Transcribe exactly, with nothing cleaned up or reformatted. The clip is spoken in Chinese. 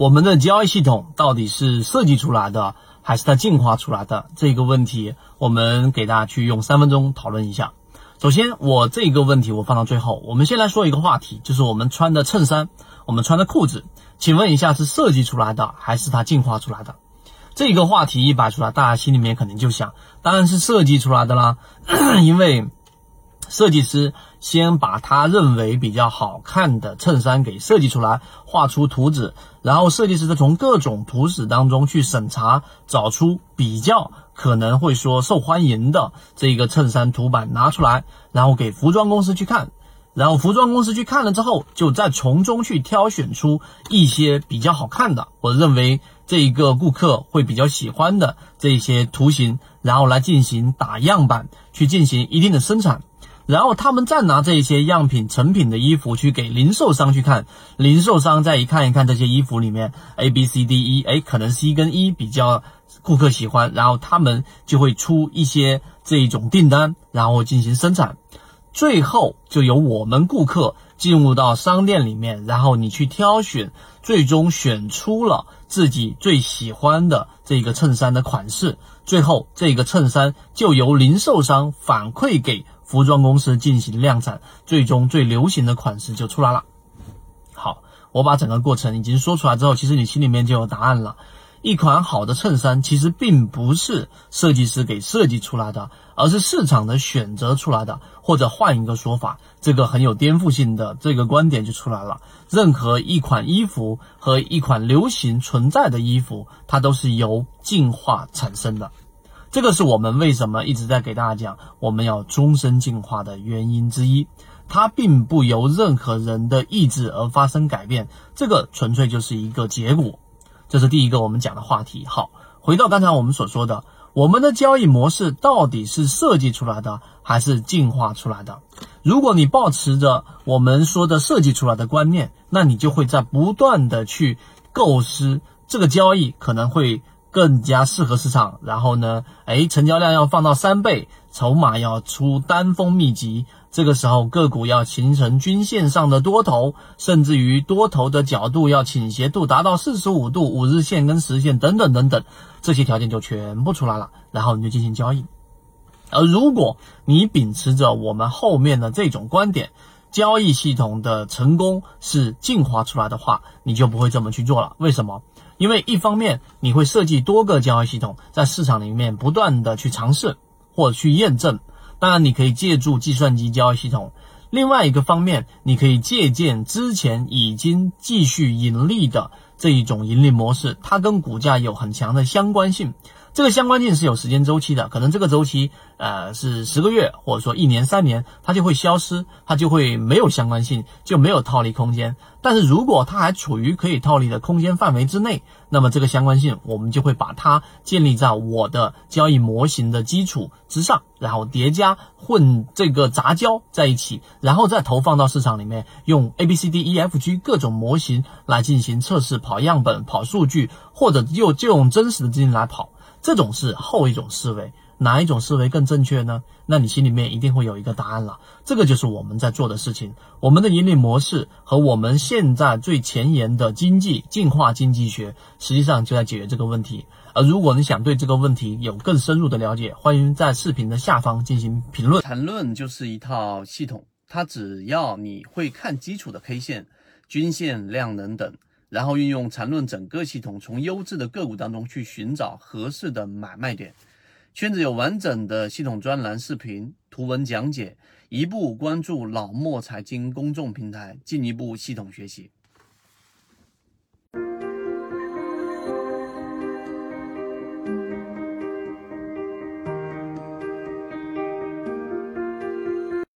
我们的交易系统到底是设计出来的还是它进化出来的？这个问题我们给大家去用三分钟讨论一下。首先，我这个问题我放到最后，我们先来说一个话题，就是我们穿的衬衫，我们穿的裤子，请问一下是设计出来的还是它进化出来的？这个话题一摆出来，大家心里面肯定就想，当然是设计出来的啦，因为设计师先把他认为比较好看的衬衫给设计出来，画出图纸，然后设计师从各种图纸当中去审查，找出比较可能会说受欢迎的这个衬衫图版拿出来，然后给服装公司去看，然后服装公司去看了之后，就再从中去挑选出一些比较好看的，我认为这一个顾客会比较喜欢的这些图形，然后来进行打样板，去进行一定的生产。然后他们再拿这些样品成品的衣服去给零售商去看，零售商再一看一看这些衣服里面 A B C D E， 哎，可能 C 跟 E 比较顾客喜欢，然后他们就会出一些这一种订单，然后进行生产，最后就由我们顾客进入到商店里面，然后你去挑选，最终选出了自己最喜欢的这个衬衫的款式，最后这个衬衫就由零售商反馈给服装公司进行量产，最终最流行的款式就出来了。好，我把整个过程已经说出来之后，其实你心里面就有答案了。一款好的衬衫其实并不是设计师给设计出来的，而是市场的选择出来的，或者换一个说法，这个很有颠覆性的这个观点就出来了。任何一款衣服和一款流行存在的衣服，它都是由进化产生的。这个是我们为什么一直在给大家讲我们要终身进化的原因之一，它并不由任何人的意志而发生改变，这个纯粹就是一个结果。这是第一个我们讲的话题。好，回到刚才我们所说的，我们的交易模式到底是设计出来的还是进化出来的？如果你抱持着我们说的设计出来的观念，那你就会在不断的去构思这个交易可能会更加适合市场，然后呢，哎，成交量要放到三倍，筹码要出单峰密集，这个时候个股要形成均线上的多头，甚至于多头的角度要倾斜度达到四十五度，五日线跟十线等等等等，这些条件就全部出来了，然后你就进行交易。而如果你秉持着我们后面的这种观点，交易系统的成功是进化出来的话，你就不会这么去做了。为什么？因为一方面你会设计多个交易系统，在市场里面不断的去尝试或去验证，当然你可以借助计算机交易系统；另外一个方面，你可以借鉴之前已经继续盈利的这一种盈利模式，它跟股价有很强的相关性。这个相关性是有时间周期的，可能这个周期呃是十个月，或者说一年三年，它就会消失，它就会没有相关性，就没有套利空间。但是如果它还处于可以套利的空间范围之内，那么这个相关性我们就会把它建立在我的交易模型的基础之上，然后叠加混这个杂交在一起，然后再投放到市场里面，用 A B C D E F G 各种模型来进行测试，跑样本，跑数据，或者就就用真实的资金来跑。这种是后一种思维，哪一种思维更正确呢？那你心里面一定会有一个答案了。这个就是我们在做的事情，我们的盈利模式和我们现在最前沿的经济进化经济学，实际上就在解决这个问题。而如果你想对这个问题有更深入的了解，欢迎在视频的下方进行评论。缠论就是一套系统，它只要你会看基础的 K 线、均线、量能等，然后运用缠论整个系统，从优质的个股当中去寻找合适的买卖点。圈子有完整的系统专栏、视频、图文讲解，一步关注老莫财经公众平台，进一步系统学习。